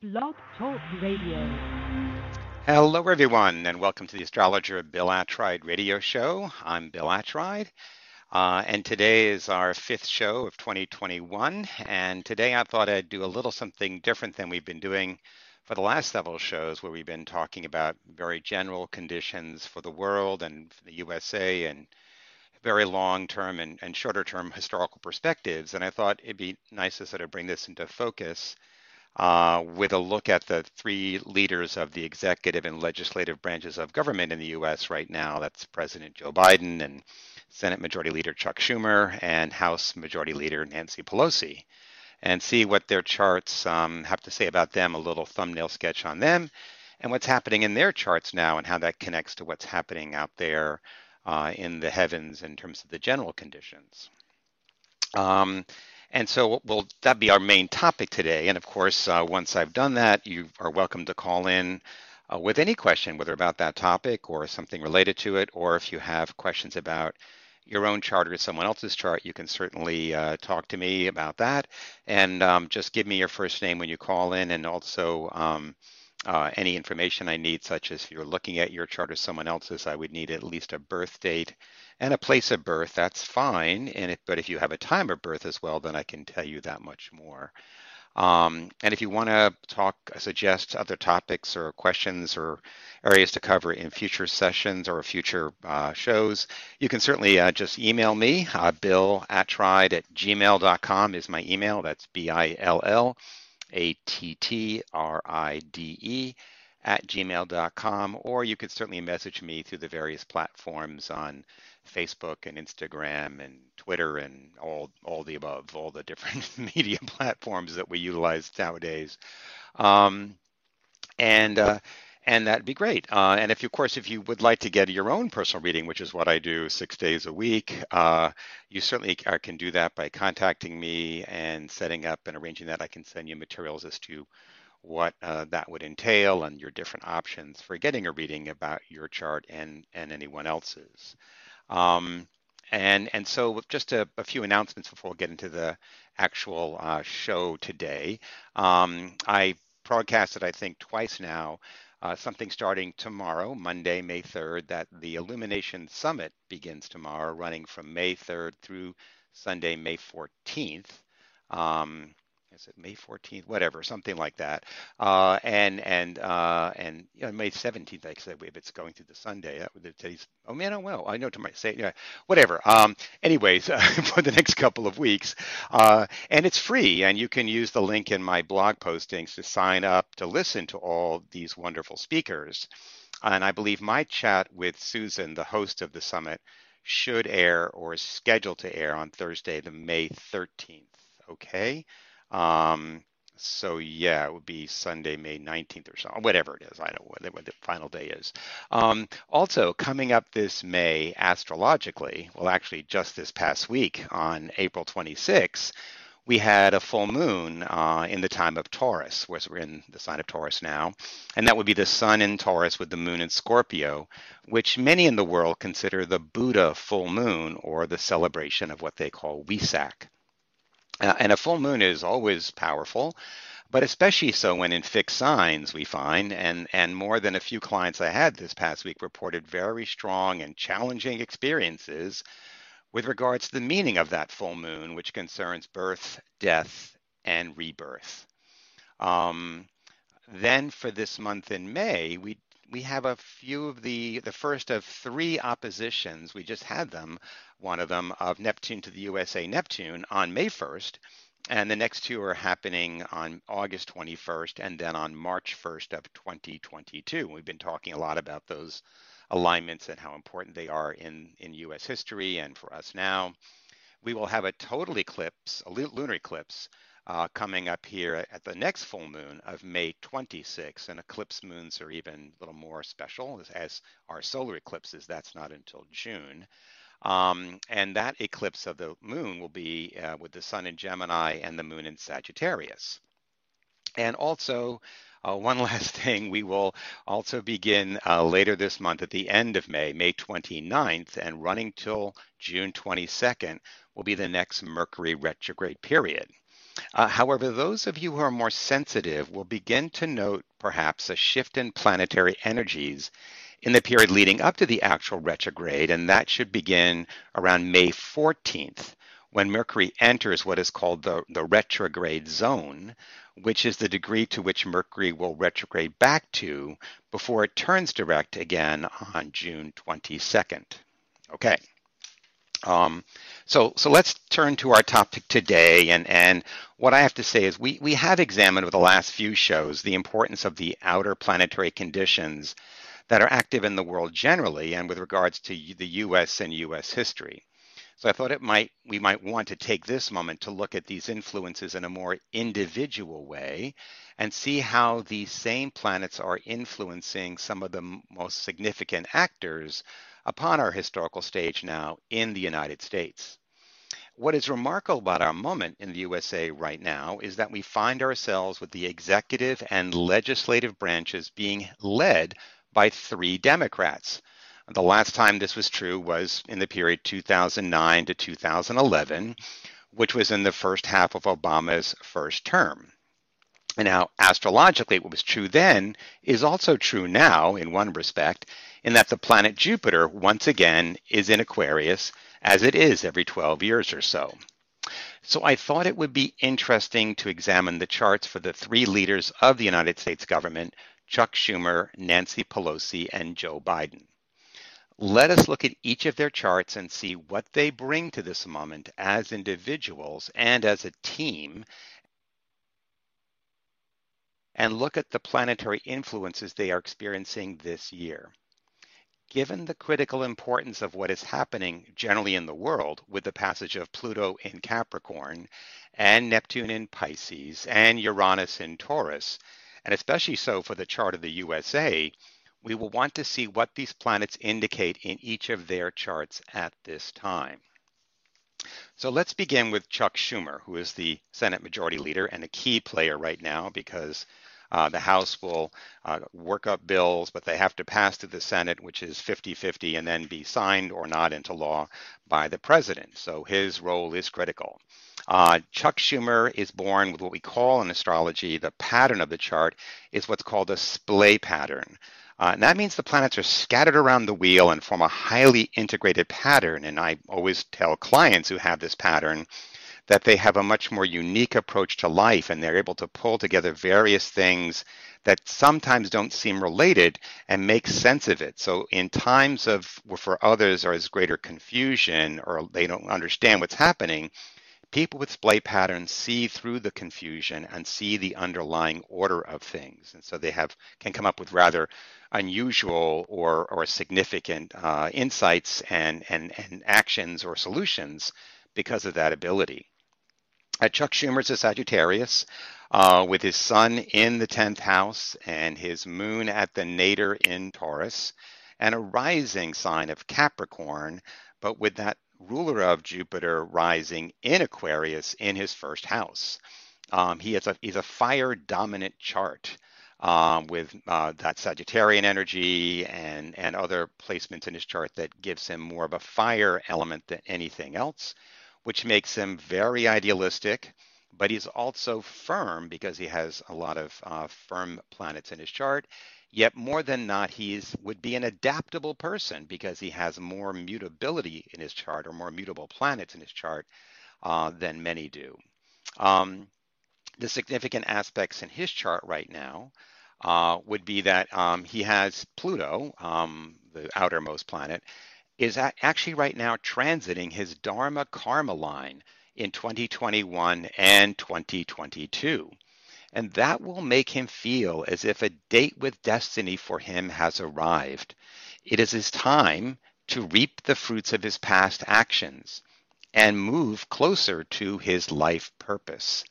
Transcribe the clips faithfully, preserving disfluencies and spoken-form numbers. Blog Talk Radio. Hello, everyone, and welcome to the Astrologer Bill Attride radio show. I'm Bill Attride, uh, and today is our fifth show of twenty twenty-one. And today I thought I'd do a little something different than we've been doing for the last several shows, where we've been talking about very general conditions for the world and for the U S A and very long-term and, and shorter-term historical perspectives. And I thought it'd be nice to sort of bring this into focus Uh, with a look at the three leaders of the executive and legislative branches of government in the U S right now. That's President Joe Biden and Senate Majority Leader Chuck Schumer and House Majority Leader Nancy Pelosi, and see what their charts um, have to say about them, a little thumbnail sketch on them and what's happening in their charts now and how that connects to what's happening out there uh, in the heavens in terms of the general conditions. Um, And so well, that'd be our main topic today. And of course, uh, once I've done that, you are welcome to call in uh, with any question, whether about that topic or something related to it, or if you have questions about your own chart or someone else's chart, you can certainly uh, talk to me about that. And um, just give me your first name when you call in, and also um, uh, any information I need, such as if you're looking at your chart or someone else's, I would need at least a birth date and a place of birth. That's fine. And if, but if you have a time of birth as well, then I can tell you that much more. Um, and if you want to talk, suggest other topics or questions or areas to cover in future sessions or future uh, shows, you can certainly uh, just email me. Uh, Bill Attride at gmail dot com is my email. That's B I L L A T T R I D E at gmail dot com. Or you could certainly message me through the various platforms on Facebook and Instagram and Twitter and all all the above, all the different media platforms that we utilize nowadays. Um, and uh, and that'd be great. Uh, and if, of course, if you would like to get your own personal reading, which is what I do six days a week, uh, you certainly can do that by contacting me and setting up and arranging that. I can send you materials as to what uh, that would entail and your different options for getting a reading about your chart and, and anyone else's. Um, and, and so just a, a few announcements before we get into the actual uh, show today. Um, I broadcasted, I think, twice now, uh, something starting tomorrow, Monday, May third, that the Illumination Summit begins tomorrow, running from May third through Sunday, May fourteenth. Um, Is it May fourteenth, whatever, something like that, uh, and and uh, and you know, May seventeenth. I said, if it's going through the Sunday, that would today's. Oh man, oh well, I know tomorrow. Say yeah, whatever. Um, anyways, uh, for the next couple of weeks, uh, and it's free, and you can use the link in my blog postings to sign up to listen to all these wonderful speakers. And I believe my chat with Susan, the host of the summit, should air or is scheduled to air on Thursday, the May thirteenth. Okay. Um, so yeah, it would be Sunday, May nineteenth or so, whatever it is. I don't know what the final day is. Um, also coming up this May astrologically, well, actually just this past week on April twenty-sixth, we had a full moon uh, in the time of Taurus, where we're in the sign of Taurus now. And that would be the sun in Taurus with the moon in Scorpio, which many in the world consider the Buddha full moon, or the celebration of what they call Vesak. Uh, and a full moon is always powerful, but especially so when in fixed signs, we find, and, and more than a few clients I had this past week reported very strong and challenging experiences with regards to the meaning of that full moon, which concerns birth, death, and rebirth. Um, then for this month in May, we we have a few of the, the first of three oppositions. We just had them, one of them of Neptune to the U S A Neptune on May first. And the next two are happening on August twenty-first and then on March first of twenty twenty-two. We've been talking a lot about those alignments and how important they are in, in U S history and for us now. We will have a total eclipse, a lunar eclipse, Uh, coming up here at the next full moon of May twenty-sixth, and eclipse moons are even a little more special, as, as our solar eclipses. That's not until June. Um, and that eclipse of the moon will be uh, with the sun in Gemini and the moon in Sagittarius. And also, uh, one last thing, we will also begin uh, later this month at the end of May, May twenty-ninth, and running till June twenty-second will be the next Mercury retrograde period. Uh, however, those of you who are more sensitive will begin to note perhaps a shift in planetary energies in the period leading up to the actual retrograde, and that should begin around May fourteenth, when Mercury enters what is called the, the retrograde zone, which is the degree to which Mercury will retrograde back to before it turns direct again on June twenty-second. Okay. Um, so, so let's turn to our topic today, and, and what I have to say is we, we have examined over the last few shows the importance of the outer planetary conditions that are active in the world generally and with regards to the U S and U S history. So I thought it might we might want to take this moment to look at these influences in a more individual way and see how these same planets are influencing some of the most significant actors upon our historical stage now in the United States. What is remarkable about our moment in the U S A right now is that we find ourselves with the executive and legislative branches being led by three Democrats. The last time this was true was in the period two thousand nine to two thousand eleven, which was in the first half of Obama's first term. And now, astrologically, what was true then is also true now in one respect, in that the planet Jupiter, once again, is in Aquarius, as it is every twelve years or so. So I thought it would be interesting to examine the charts for the three leaders of the United States government, Chuck Schumer, Nancy Pelosi, and Joe Biden. Let us look at each of their charts and see what they bring to this moment as individuals and as a team, and look at the planetary influences they are experiencing this year. Given the critical importance of what is happening generally in the world with the passage of Pluto in Capricorn and Neptune in Pisces and Uranus in Taurus, and especially so for the chart of the U S A, we will want to see what these planets indicate in each of their charts at this time. So let's begin with Chuck Schumer, who is the Senate Majority Leader and a key player right now because uh, the House will uh, work up bills, but they have to pass through the Senate, which is fifty fifty, and then be signed or not into law by the president. So his role is critical. Uh, Chuck Schumer is born with what we call in astrology, the pattern of the chart is what's called a splay pattern. Uh, and that means the planets are scattered around the wheel and form a highly integrated pattern. And I always tell clients who have this pattern that they have a much more unique approach to life, and they're able to pull together various things that sometimes don't seem related and make sense of it. So in times of for others there is greater confusion or they don't understand what's happening, people with splay patterns see through the confusion and see the underlying order of things. And so they have can come up with rather unusual or, or significant uh, insights and, and, and actions or solutions because of that ability. Uh, Chuck Schumer's a Sagittarius uh, with his sun in the tenth house and his moon at the nadir in Taurus and a rising sign of Capricorn, but with that ruler of Jupiter rising in Aquarius in his first house. Um, he is a, he's a fire dominant chart um, with uh, that Sagittarian energy and, and other placements in his chart that gives him more of a fire element than anything else, which makes him very idealistic, but he's also firm because he has a lot of uh, firm planets in his chart. Yet more than not, he would be an adaptable person because he has more mutability in his chart or more mutable planets in his chart uh, than many do. Um, the significant aspects in his chart right now uh, would be that um, he has Pluto, um, the outermost planet, is actually right now transiting his Dharma Karma line in twenty twenty-one and twenty twenty-two. And that will make him feel as if a date with destiny for him has arrived. It is his time to reap the fruits of his past actions and move closer to his life purpose.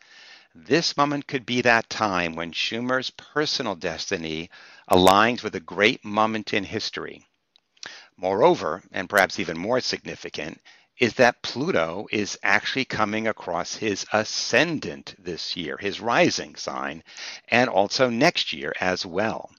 This moment could be that time when Schumer's personal destiny aligns with a great moment in history. Moreover, and perhaps even more significant, is that Pluto is actually coming across his ascendant this year, his rising sign, and also next year as well.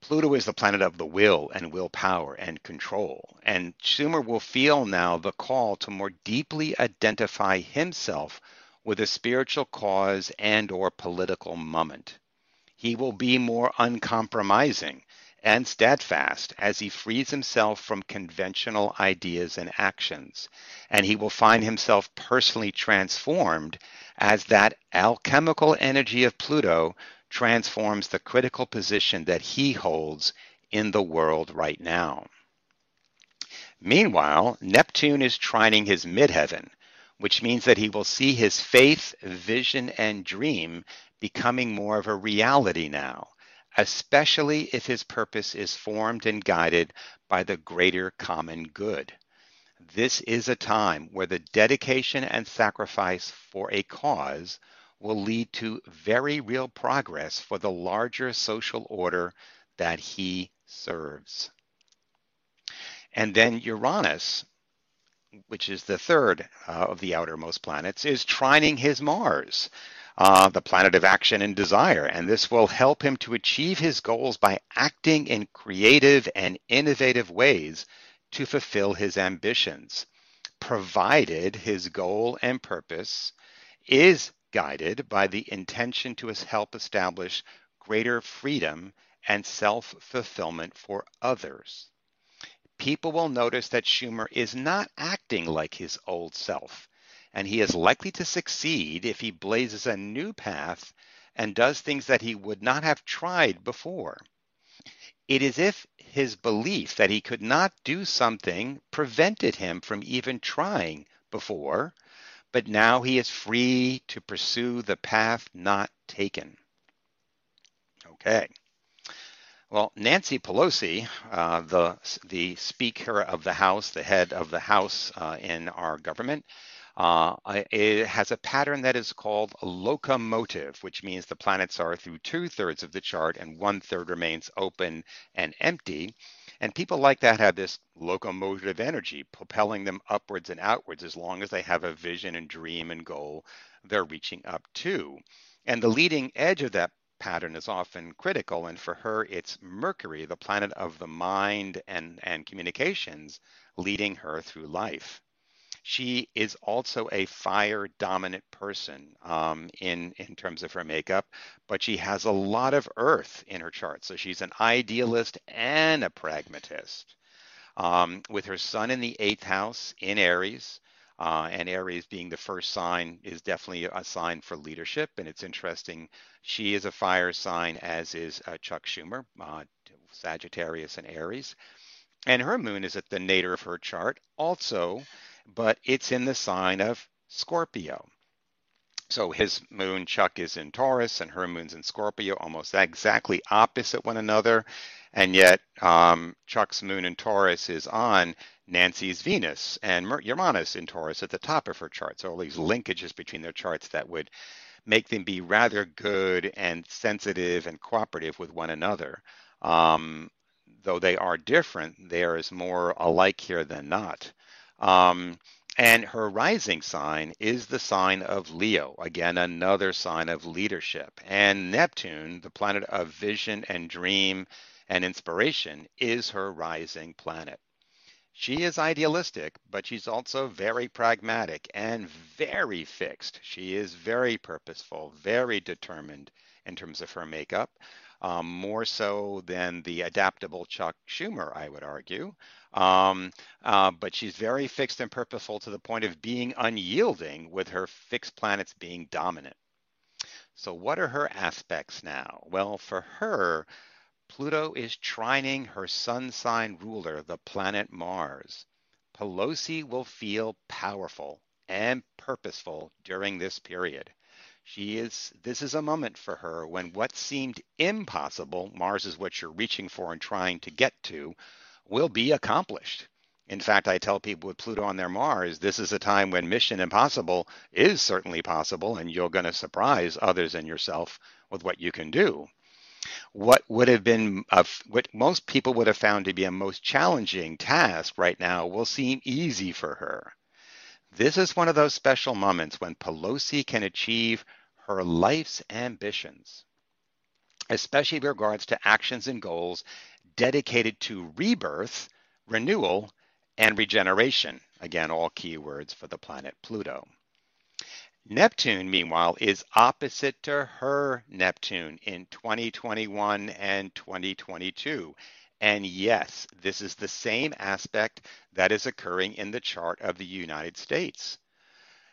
Pluto is the planet of the will and willpower and control, and Schumer will feel now the call to more deeply identify himself with a spiritual cause and or political moment. He will be more uncompromising and steadfast as he frees himself from conventional ideas and actions, and he will find himself personally transformed as that alchemical energy of Pluto transforms the critical position that he holds in the world right now. Meanwhile, Neptune is trining his midheaven, which means that he will see his faith, vision, and dream becoming more of a reality now, especially if his purpose is formed and guided by the greater common good. This is a time where the dedication and sacrifice for a cause will lead to very real progress for the larger social order that he serves. And then Uranus, which is the third uh, of the outermost planets, is trining his Mars, uh, the planet of action and desire. And this will help him to achieve his goals by acting in creative and innovative ways to fulfill his ambitions, provided his goal and purpose is guided by the intention to help establish greater freedom and self-fulfillment for others. People will notice that Schumer is not acting like his old self, and he is likely to succeed if he blazes a new path and does things that he would not have tried before. It is if his belief that he could not do something prevented him from even trying before, but now he is free to pursue the path not taken. Okay. Well, Nancy Pelosi, uh, the, the Speaker of the House, the head of the House uh, in our government, uh, it has a pattern that is called locomotive, which means the planets are through two-thirds of the chart and one-third remains open and empty. And people like that have this locomotive energy, propelling them upwards and outwards as long as they have a vision and dream and goal they're reaching up to. And the leading edge of that pattern is often critical, and for her it's Mercury, the planet of the mind and, and communications, leading her through life. She is also a fire dominant person um, in, in terms of her makeup, but she has a lot of earth in her chart. So she's an idealist and a pragmatist. Um, with her sun in the eighth house in Aries, Uh, and Aries being the first sign is definitely a sign for leadership. And it's interesting, she is a fire sign, as is uh, Chuck Schumer, uh, Sagittarius and Aries. And her moon is at the nadir of her chart also, but it's in the sign of Scorpio. So his moon, Chuck, is in Taurus and her moon's in Scorpio, almost exactly opposite one another. And yet um, Chuck's moon in Taurus is on Nancy's Venus and Uranus in Taurus at the top of her chart. So all these linkages between their charts that would make them be rather good and sensitive and cooperative with one another. Um, though they are different, there is more alike here than not. Um, and her rising sign is the sign of Leo, again, another sign of leadership. And Neptune, the planet of vision and dream and inspiration, is her rising planet. She is idealistic, but she's also very pragmatic and very fixed. She is very purposeful, very determined in terms of her makeup, um, more so than the adaptable Chuck Schumer, I would argue. Um, uh, but she's very fixed and purposeful to the point of being unyielding, with her fixed planets being dominant. So what are her aspects now? Well, for her, Pluto is trining her sun sign ruler, the planet Mars. Pelosi will feel powerful and purposeful during this period. She is, this is a moment for her when what seemed impossible, Mars is what you're reaching for and trying to get to, will be accomplished. In fact, I tell people with Pluto on their Mars, this is a time when mission impossible is certainly possible, and you're going to surprise others and yourself with what you can do. What would have been, a, what most people would have found to be a most challenging task right now will seem easy for her. This is one of those special moments when Pelosi can achieve her life's ambitions, especially with regards to actions and goals dedicated to rebirth, renewal, and regeneration. Again, all key words for the planet Pluto. Neptune, meanwhile, is opposite to her Neptune in twenty twenty-one and twenty twenty-two. And yes, this is the same aspect that is occurring in the chart of the United States.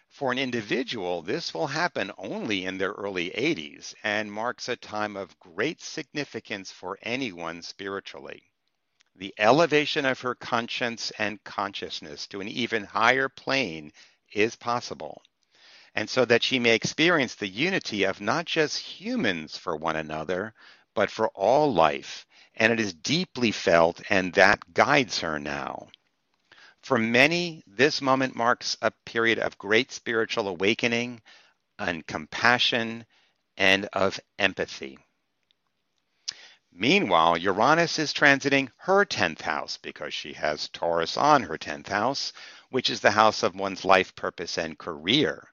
For an individual, this will happen only in their early eighties and marks a time of great significance for anyone spiritually. The elevation of her conscience and consciousness to an even higher plane is possible, and so that she may experience the unity of not just humans for one another, but for all life, and it is deeply felt, and that guides her now. For many, this moment marks a period of great spiritual awakening and compassion and of empathy. Meanwhile, Uranus is transiting her tenth house because she has Taurus on her tenth house, which is the house of one's life purpose and career.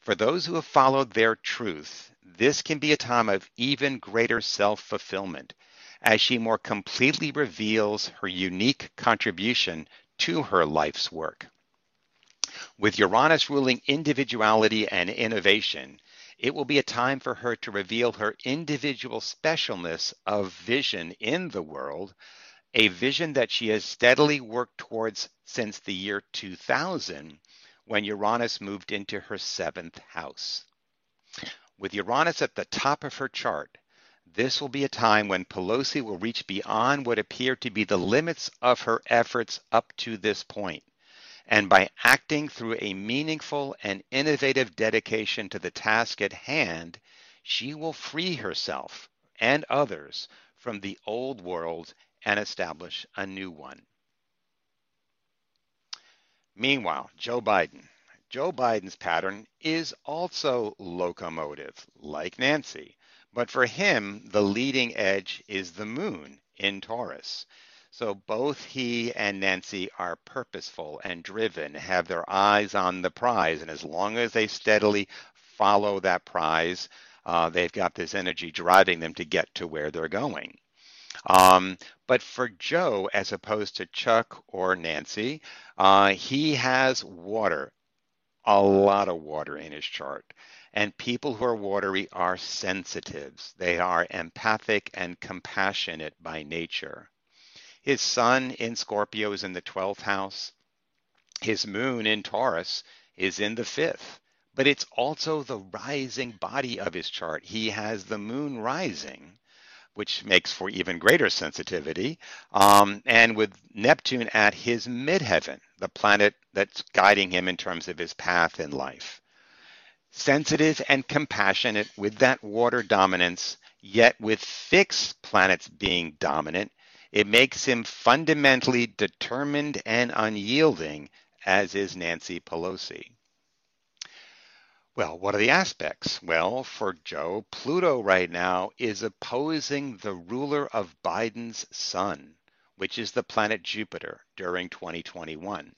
For those who have followed their truth, this can be a time of even greater self-fulfillment as she more completely reveals her unique contribution to her life's work. With Uranus ruling individuality and innovation, it will be a time for her to reveal her individual specialness of vision in the world, a vision that she has steadily worked towards since the year two thousand, when Uranus moved into her seventh house. With Uranus at the top of her chart, this will be a time when Pelosi will reach beyond what appear to be the limits of her efforts up to this point. And by acting through a meaningful and innovative dedication to the task at hand, she will free herself and others from the old world and establish a new one. Meanwhile, Joe Biden. Joe Biden's pattern is also locomotive, like Nancy. But for him, the leading edge is the moon in Taurus. So both he and Nancy are purposeful and driven, have their eyes on the prize. And as long as they steadily follow that prize, uh, they've got this energy driving them to get to where they're going. Um, but for Joe, as opposed to Chuck or Nancy, uh, he has water, a lot of water in his chart. And people who are watery are sensitives. They are empathic and compassionate by nature. His sun in Scorpio is in the twelfth house. His moon in Taurus is in the fifth. But it's also the rising body of his chart. He has the moon rising, which makes for even greater sensitivity. Um, and with Neptune at his midheaven, the planet that's guiding him in terms of his path in life. Sensitive and compassionate with that water dominance, yet with fixed planets being dominant, it makes him fundamentally determined and unyielding, as is Nancy Pelosi. Well, what are the aspects? Well, for Joe, Pluto right now is opposing the ruler of Biden's sun, which is the planet Jupiter during twenty twenty-one.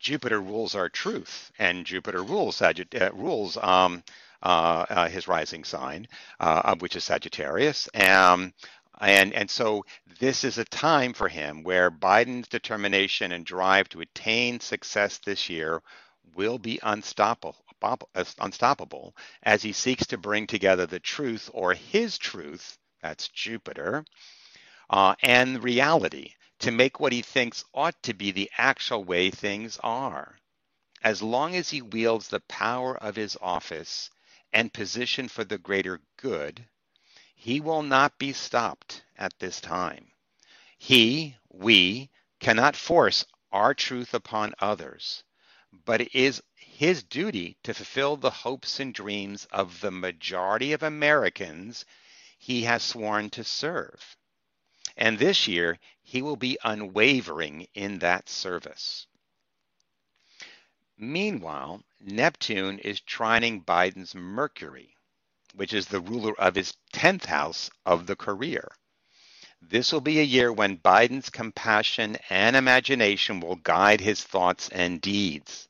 Jupiter rules our truth, and Jupiter rules, Sagitt uh, rules um, uh, uh, his rising sign, uh, which is Sagittarius. Um, and, and so this is a time for him where Biden's determination and drive to attain success this year will be unstoppable, unstoppable as he seeks to bring together the truth, or his truth, that's Jupiter, uh, and reality, to make what he thinks ought to be the actual way things are. As long as he wields the power of his office and position for the greater good, he will not be stopped at this time. He, we, cannot force our truth upon others, but it is his duty to fulfill the hopes and dreams of the majority of Americans he has sworn to serve. And this year, he will be unwavering in that service. Meanwhile, Neptune is trining Biden's Mercury, which is the ruler of his tenth house of the career. This will be a year when Biden's compassion and imagination will guide his thoughts and deeds.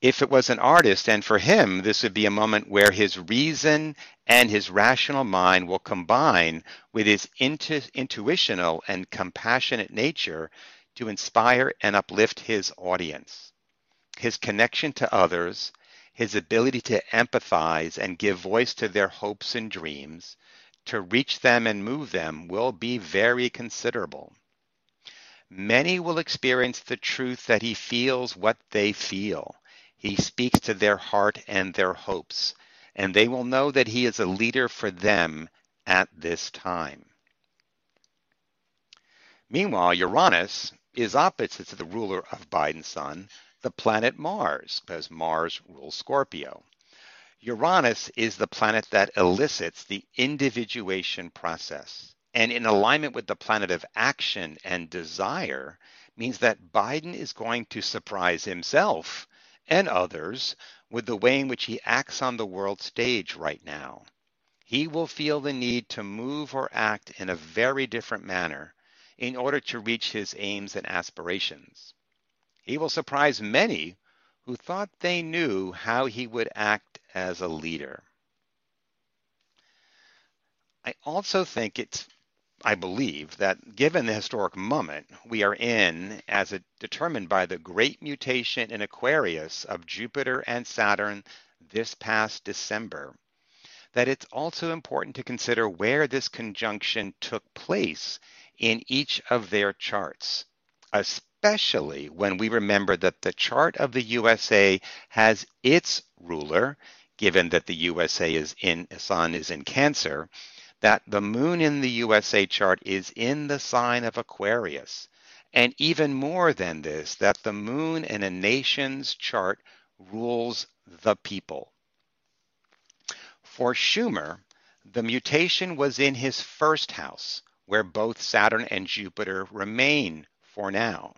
If it was an artist, and for him, this would be a moment where his reason and his rational mind will combine with his intu intuitional and compassionate nature to inspire and uplift his audience. His connection to others, his ability to empathize and give voice to their hopes and dreams, to reach them and move them, will be very considerable. Many will experience the truth that he feels what they feel. He speaks to their heart and their hopes, and they will know that he is a leader for them at this time. Meanwhile, Uranus is opposite to the ruler of Biden's sun, the planet Mars, because Mars rules Scorpio. Uranus is the planet that elicits the individuation process, and in alignment with the planet of action and desire means that Biden is going to surprise himself and others with the way in which he acts on the world stage right now. He will feel the need to move or act in a very different manner in order to reach his aims and aspirations. He will surprise many who thought they knew how he would act as a leader. I also think it's, I believe that given the historic moment we are in, as it determined by the great mutation in Aquarius of Jupiter and Saturn this past December, that it's also important to consider where this conjunction took place in each of their charts, especially when we remember that the chart of the U S A has its ruler, given that the U S A is in, Sun is in Cancer, that the moon in the U S A chart is in the sign of Aquarius. And even more than this, that the moon in a nation's chart rules the people. For Schumer, the mutation was in his first house, where both Saturn and Jupiter remain for now.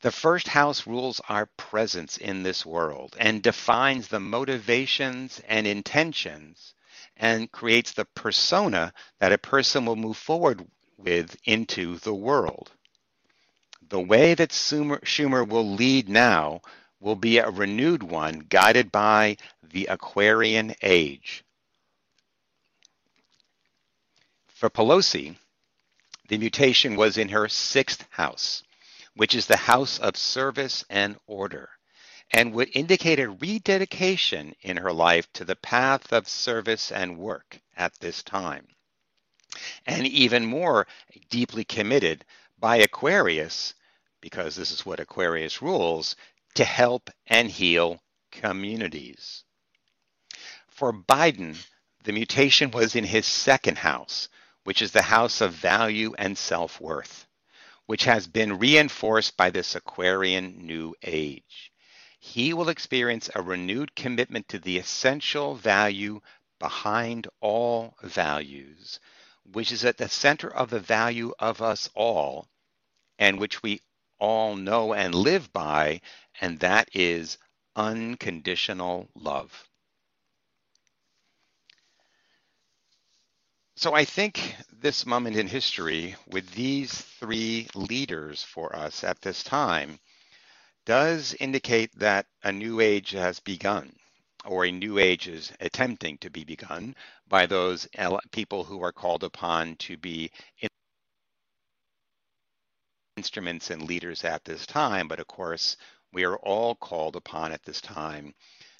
The first house rules our presence in this world and defines the motivations and intentions and creates the persona that a person will move forward with into the world. The way that Schumer will lead now will be a renewed one guided by the Aquarian age. For Pelosi, the mutation was in her sixth house, which is the house of service and order, and would indicate a rededication in her life to the path of service and work at this time. And even more deeply committed by Aquarius, because this is what Aquarius rules, to help and heal communities. For Biden, the mutation was in his second house, which is the house of value and self-worth, which has been reinforced by this Aquarian new age. He will experience a renewed commitment to the essential value behind all values, which is at the center of the value of us all, and which we all know and live by, and that is unconditional love. So I think this moment in history with these three leaders for us at this time does indicate that a new age has begun, or a new age is attempting to be begun by those people who are called upon to be instruments and leaders at this time. But of course, we are all called upon at this time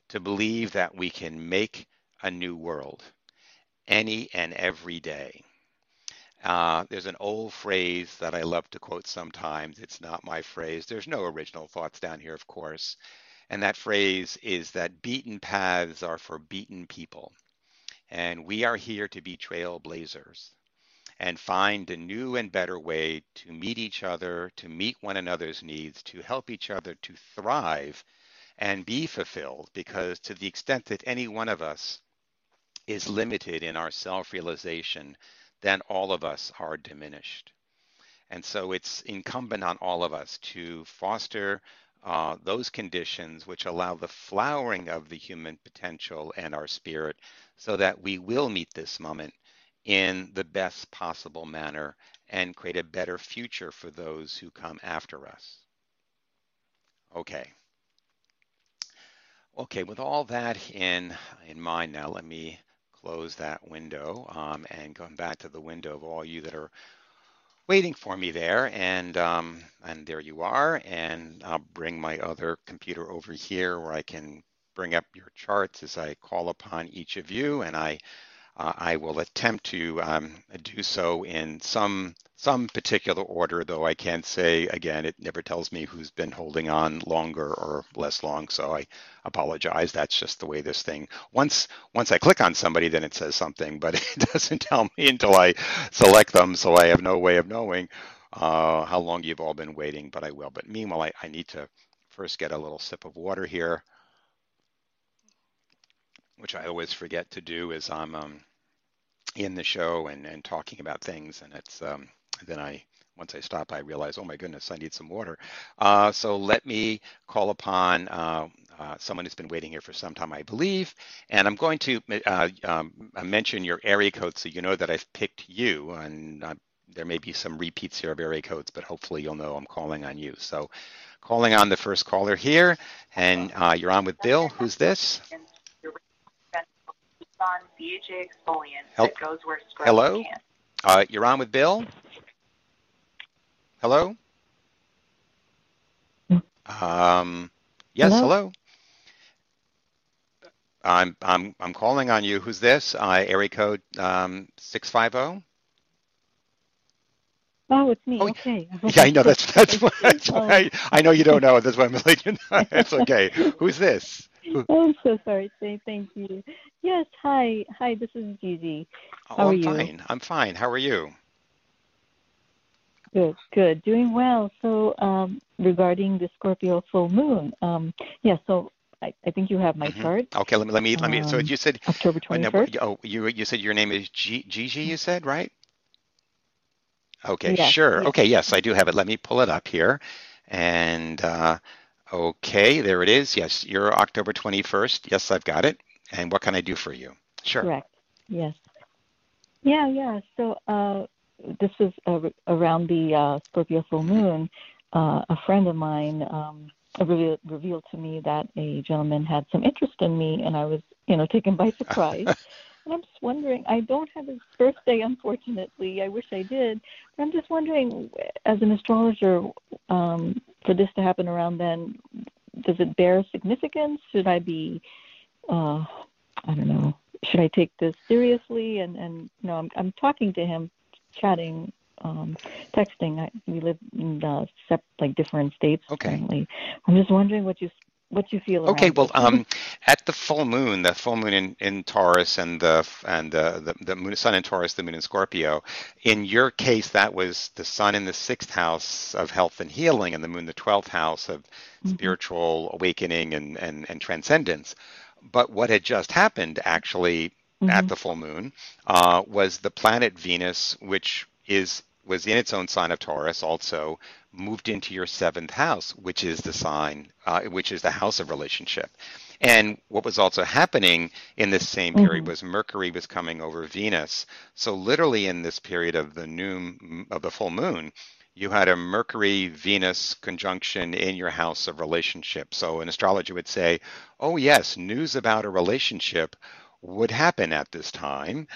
to believe that we can make a new world any and every day. Uh, there's an old phrase that I love to quote sometimes. It's not my phrase. There's no original thoughts down here, of course. And that phrase is that beaten paths are for beaten people. And we are here to be trailblazers and find a new and better way to meet each other, to meet one another's needs, to help each other to thrive and be fulfilled. Because to the extent that any one of us is limited in our self-realization, then all of us are diminished. And so it's incumbent on all of us to foster uh, those conditions which allow the flowering of the human potential and our spirit, so that we will meet this moment in the best possible manner and create a better future for those who come after us. Okay. Okay, with all that in, in mind now, let me close that window um, and come back to the window of all you that are waiting for me there, and um, and there you are. And I'll bring my other computer over here where I can bring up your charts as I call upon each of you, and I uh, I will attempt to um, do so in some some particular order, though I can't say, again, it never tells me who's been holding on longer or less long, so I apologize. That's just the way this thing, once once I click on somebody, then it says something, but it doesn't tell me until I select them, so I have no way of knowing uh, how long you've all been waiting, but I will. But meanwhile, I, I need to first get a little sip of water here, which I always forget to do as I'm um, in the show and, and talking about things, and it's... Um, Then I, once I stop, I realize, oh my goodness, I need some water. Uh, so let me call upon uh, uh, someone who's been waiting here for some time, I believe. And I'm going to uh, um, mention your area code so you know that I've picked you. And uh, there may be some repeats here of area codes, but hopefully you'll know I'm calling on you. So calling on the first caller here, and uh, you're on with Bill. Who's this? Hello? Uh, you're on with Bill? Hello? Um, yes, hello. hello. I'm I'm I'm calling on you. Who's this? Uh, area code um, six five zero. Oh, it's me. Oh, okay. Yeah, I know. That's that's why, that's why I, I know you don't know. That's why I'm letting you know. It's okay. Who's this? Oh, I'm so sorry. Thank you. Yes. Hi. Hi. This is Gigi. How oh, are I'm you? Fine. I'm fine. How are you? Good, good. Doing well. So um, regarding the Scorpio full moon, um, yeah, so I, I think you have my mm-hmm. chart. Okay, let me, let me, let me, um, so you said, October twenty-first. Oh, you, you said your name is G, Gigi, you said, right? Okay, yes, sure. Yes. Okay, yes, I do have it. Let me pull it up here. And uh, okay, there it is. Yes, you're October twenty-first. Yes, I've got it. And what can I do for you? Sure. Correct, yes. Yeah, yeah, so... Uh, this was uh, around the uh, Scorpio full moon. Uh, a friend of mine um, revealed, revealed to me that a gentleman had some interest in me, and I was, you know, taken by surprise. And I'm just wondering, I don't have his birthday, unfortunately. I wish I did. But I'm just wondering, as an astrologer, um, for this to happen around then, does it bear significance? Should I be, uh, I don't know, should I take this seriously? And, and you know, I'm, I'm talking to him. Chatting, um, texting. I, we live in uh, sep like different states. Okay. Currently. I'm just wondering what you what you feel. Okay. Well, um, at the full moon, the full moon in, in Taurus, and the and the, the the moon, sun in Taurus, the moon in Scorpio. In your case, that was the sun in the sixth house of health and healing, and the moon the twelfth house of mm-hmm. spiritual awakening and, and and transcendence. But what had just happened, actually. Mm-hmm. At the full moon uh, was the planet Venus, which is was in its own sign of Taurus, also moved into your seventh house, which is the sign, uh, which is the house of relationship. And what was also happening in this same period mm-hmm. was Mercury was coming over Venus. So literally in this period of the new of the full moon, you had a Mercury-Venus conjunction in your house of relationship. So an astrologer would say, oh, yes, news about a relationship would happen at this time.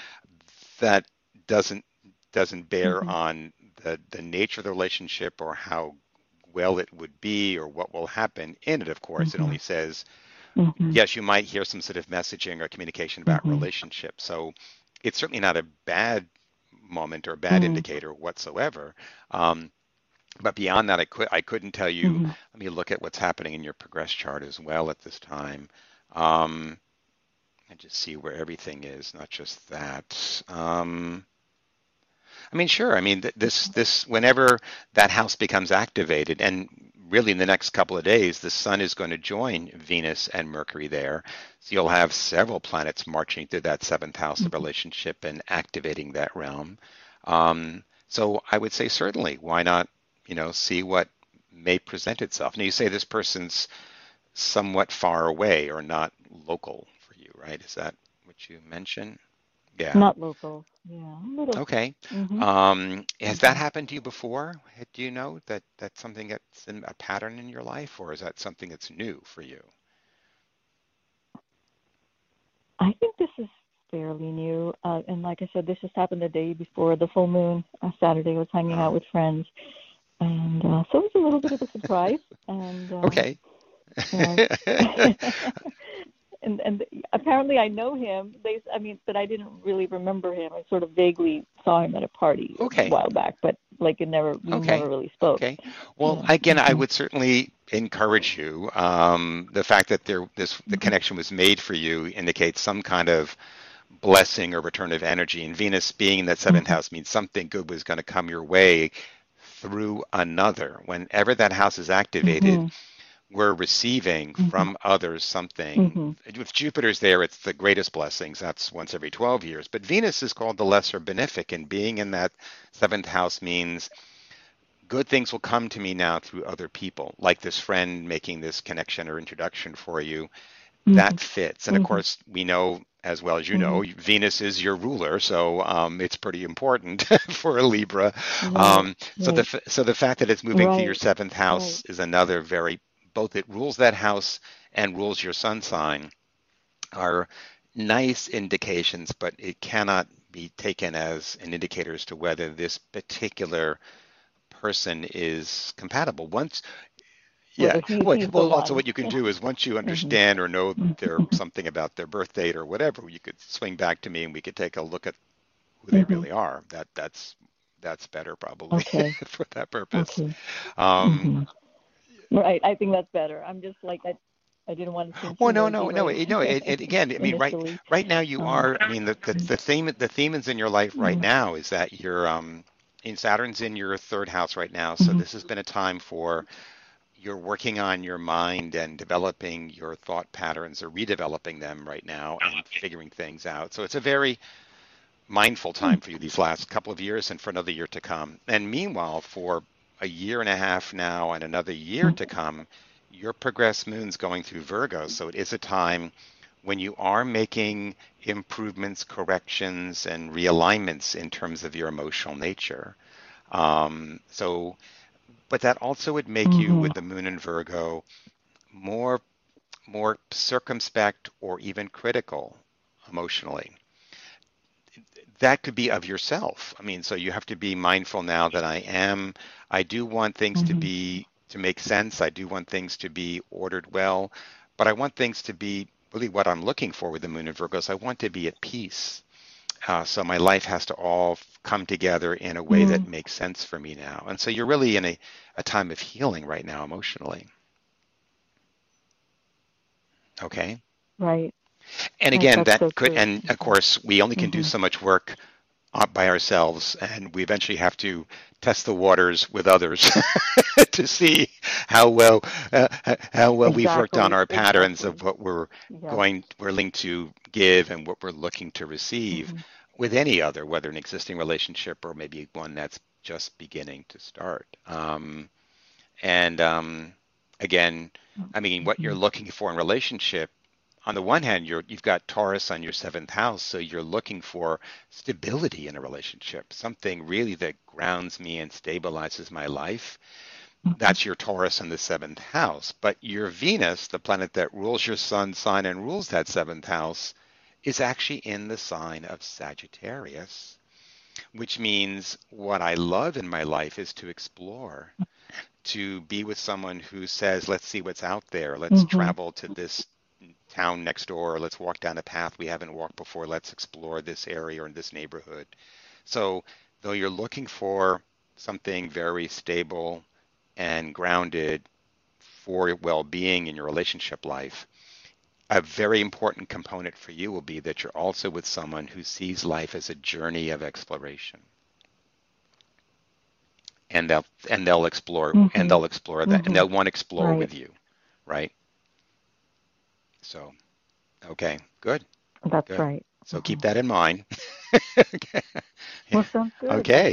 That doesn't doesn't bear mm-hmm. on the the nature of the relationship or how well it would be or what will happen in it. Of course, mm-hmm. it only says mm-hmm. yes, you might hear some sort of messaging or communication about mm-hmm. relationships. So it's certainly not a bad moment or a bad mm-hmm. indicator whatsoever. Um, but beyond that, I could I couldn't tell you. Mm-hmm. Let me look at what's happening in your progress chart as well at this time. Um, And just see where everything is, not just that. Um, I mean, sure. I mean, th this, this, whenever that house becomes activated, and really in the next couple of days, the sun is going to join Venus and Mercury there. So you'll have several planets marching through that seventh house of relationship and activating that realm. Um, so I would say certainly, why not, you know, see what may present itself. Now you say this person's somewhat far away or not local. Right? Is that what you mentioned? Yeah. Not local. Yeah. A little. Okay. Mm-hmm. um, has that happened to you before? Do you know that that's something that's in a pattern in your life, or is that something that's new for you? I think this is fairly new. Uh, Uh, and like I said, this just happened the day before the full moon. Uh, Saturday, I was hanging out with friends. And uh, so it was a little bit of a surprise. And, uh, okay. You know, and, and apparently I know him. They, I mean, but I didn't really remember him. I sort of vaguely saw him at a party okay. a while back, but like it never, we okay. never really spoke. Okay. Well, yeah. Again, I would certainly encourage you. Um, the fact that there, this, the connection was made for you indicates some kind of blessing or return of energy. And Venus being in that seventh mm-hmm. house means something good was going to come your way through another. Whenever that house is activated, mm-hmm. we're receiving mm-hmm. from others something. Mm-hmm. If Jupiter's there, it's the greatest blessings. That's once every twelve years. But Venus is called the lesser benefic, and being in that seventh house means good things will come to me now through other people, like this friend making this connection or introduction for you. Mm-hmm. That fits. And mm-hmm. of course, we know, as well as you know, mm-hmm. Venus is your ruler, so um, it's pretty important for a Libra. Right. Um, so, right. the, so the fact that it's moving right. through your seventh house right. is another very... both it rules that house and rules your sun sign are nice indications, but it cannot be taken as an indicator as to whether this particular person is compatible. Once, yeah, well, well also what you can do is once you understand or know their, something about their birth date or whatever, you could swing back to me and we could take a look at who they mm-hmm. really are. That that's that's better probably okay. for that purpose. Okay. Um, mm-hmm. Right, I think that's better. I'm just like I, I didn't want to. Well, no, no, no, no. It, it, again, I mean, right, right now you um, are. I mean, the, the the theme, the theme is in your life right mm-hmm. now is that you're um, in Saturn's in your third house right now. So mm-hmm. this has been a time for you're working on your mind and developing your thought patterns or redeveloping them right now and figuring things out. So it's a very mindful time for you these last couple of years and for another year to come. And meanwhile, for a year and a half now and another year to come, your progressed moon's going through Virgo. So it is a time when you are making improvements, corrections, and realignments in terms of your emotional nature. Um, so, but that also would make mm-hmm. you, with the moon in Virgo, more, more circumspect or even critical emotionally. That could be of yourself. I mean, so you have to be mindful now that I am, I do want things mm-hmm. to be, to make sense. I do want things to be ordered well, but I want things to be really what I'm looking for with the moon in Virgo. So I want to be at peace. Uh, so my life has to all come together in a way mm-hmm. that makes sense for me now. And so you're really in a, a time of healing right now, emotionally. Okay. Right. And again, that so could, and of course, we only can mm-hmm. do so much work by ourselves, and we eventually have to test the waters with others to see how well uh, how well exactly. we've worked on our patterns exactly. of what we're yeah. going, we're linked to give and what we're looking to receive mm-hmm. with any other, whether an existing relationship or maybe one that's just beginning to start. Um, and um, again, I mean, what you're looking for in relationship. On the one hand, you're, you've got Taurus on your seventh house, so you're looking for stability in a relationship, something really that grounds me and stabilizes my life. That's your Taurus in the seventh house. But your Venus, the planet that rules your sun sign and rules that seventh house, is actually in the sign of Sagittarius, which means what I love in my life is to explore, to be with someone who says, let's see what's out there. Let's mm-hmm. travel to this town next door, or let's walk down a path we haven't walked before, let's explore this area or in this neighborhood. So though you're looking for something very stable and grounded for well-being in your relationship life, a very important component for you will be that you're also with someone who sees life as a journey of exploration. And they'll and they'll explore mm-hmm. and they'll explore that mm-hmm. and they'll want to explore right. with you, right? So, okay, good. That's good. Right. So keep that in mind. okay. Well, sounds good. Okay.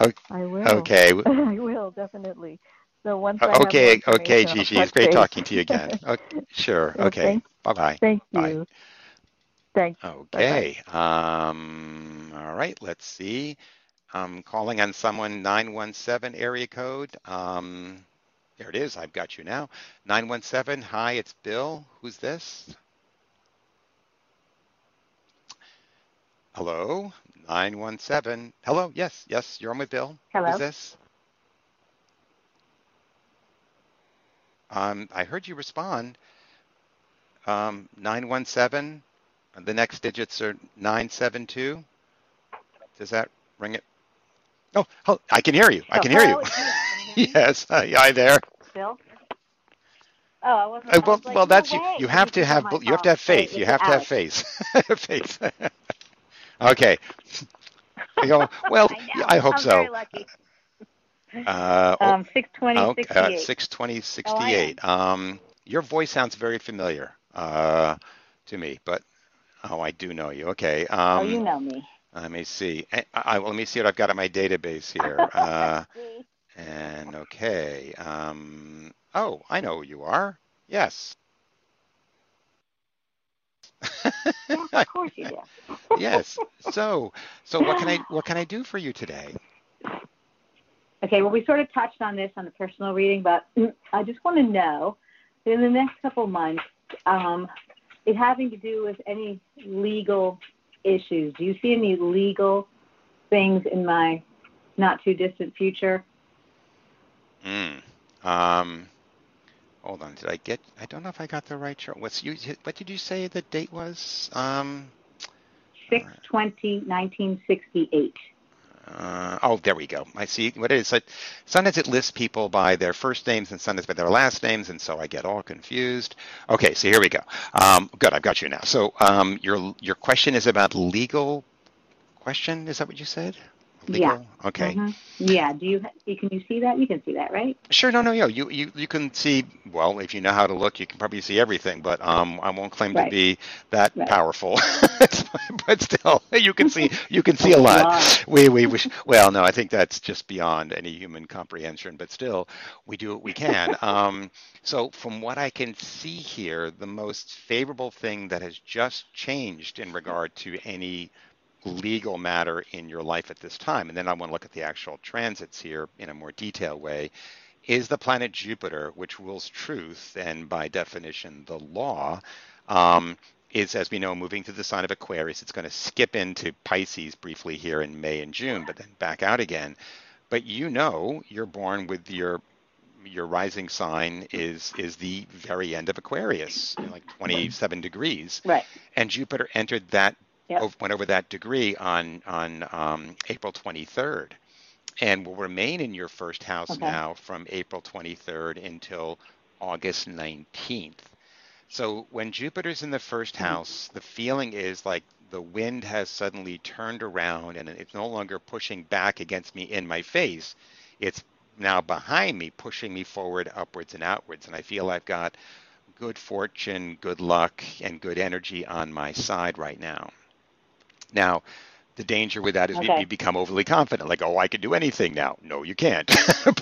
Yes, I will. Okay. I will, definitely. So once I okay, have okay, Gigi, it's great talking to you again. Okay, sure. Yes, okay. Thanks. Bye-bye. Thank you. Bye. Thanks. Okay. Bye-bye. Um. All right, let's see. I'm calling on someone, nine one seven area code. Um. There it is. I've got you now. nine one seven. Hi, it's Bill. Who's this? Hello, nine one seven. Hello, yes, yes, you're on with Bill. Hello. Who's this? Um, I heard you respond. Um, nine one seven, the next digits are nine seven two. Does that ring it? Oh, oh I can hear you. I can oh, hear you. Can you hear yes, hi, hi there. Bill? Oh, I wasn't. Uh, well, I was like, well, no that's way. you. You have to have. You have to have faith. You have to have faith. Faith. Okay. You know, well, I, I hope I'm so. Very lucky. Uh, oh, um, six twenty, okay, sixty-eight. Uh, six twenty, sixty-eight. Oh, um, your voice sounds very familiar uh, to me, but oh, I do know you. Okay. Um, oh, you know me. Let me see. I, I, let me see what I've got in my database here. Uh, and okay. Um, oh, I know who you are. Yes. Yeah, of course you do. Yes. So, so what can I what can I do for you today? Okay, well, we sort of touched on this on the personal reading, but I just want to know that in the next couple months, um, it having to do with any legal issues. Do you see any legal things in my not too distant future? Hmm. Um. Hold on. Did I get? I don't know if I got the right chart. What's you? What did you say the date was? Um. Six twenty nineteen sixty eight. Uh, oh, there we go. I see what it is. Like, sometimes it lists people by their first names and sometimes by their last names, and so I get all confused. Okay, so here we go. Um, good, I've got you now. So um, your your question is about legal question. Is that what you said? Legal? Yeah. Okay. Mm-hmm. Yeah. Do you can you see that? You can see that, right? Sure. No, no, no. You you you can see. Well, if you know how to look, you can probably see everything. But um, I won't claim right. to be that right. powerful. But still, you can see you can see a lot. Wow. We we wish. Well, no, I think that's just beyond any human comprehension. But still, we do what we can. um, so from what I can see here, the most favorable thing that has just changed in regard to any legal matter in your life at this time, and then I want to look at the actual transits here in a more detailed way, is the planet Jupiter, which rules truth and by definition the law, um, is, as we know, moving through the sign of Aquarius. It's going to skip into Pisces briefly here in May and June, but then back out again. But you know you're born with your your rising sign is is the very end of Aquarius, you know, like twenty-seven degrees. Right. And Jupiter entered that Yep. went over that degree on on um, April twenty-third, and will remain in your first house okay. now from April twenty-third until August nineteenth. So when Jupiter's in the first house, the feeling is like the wind has suddenly turned around and it's no longer pushing back against me in my face. It's now behind me, pushing me forward, upwards and outwards. And I feel I've got good fortune, good luck, and good energy on my side right now. Now, the danger with that is okay. you become overly confident, like, oh, I can do anything now. No, you can't.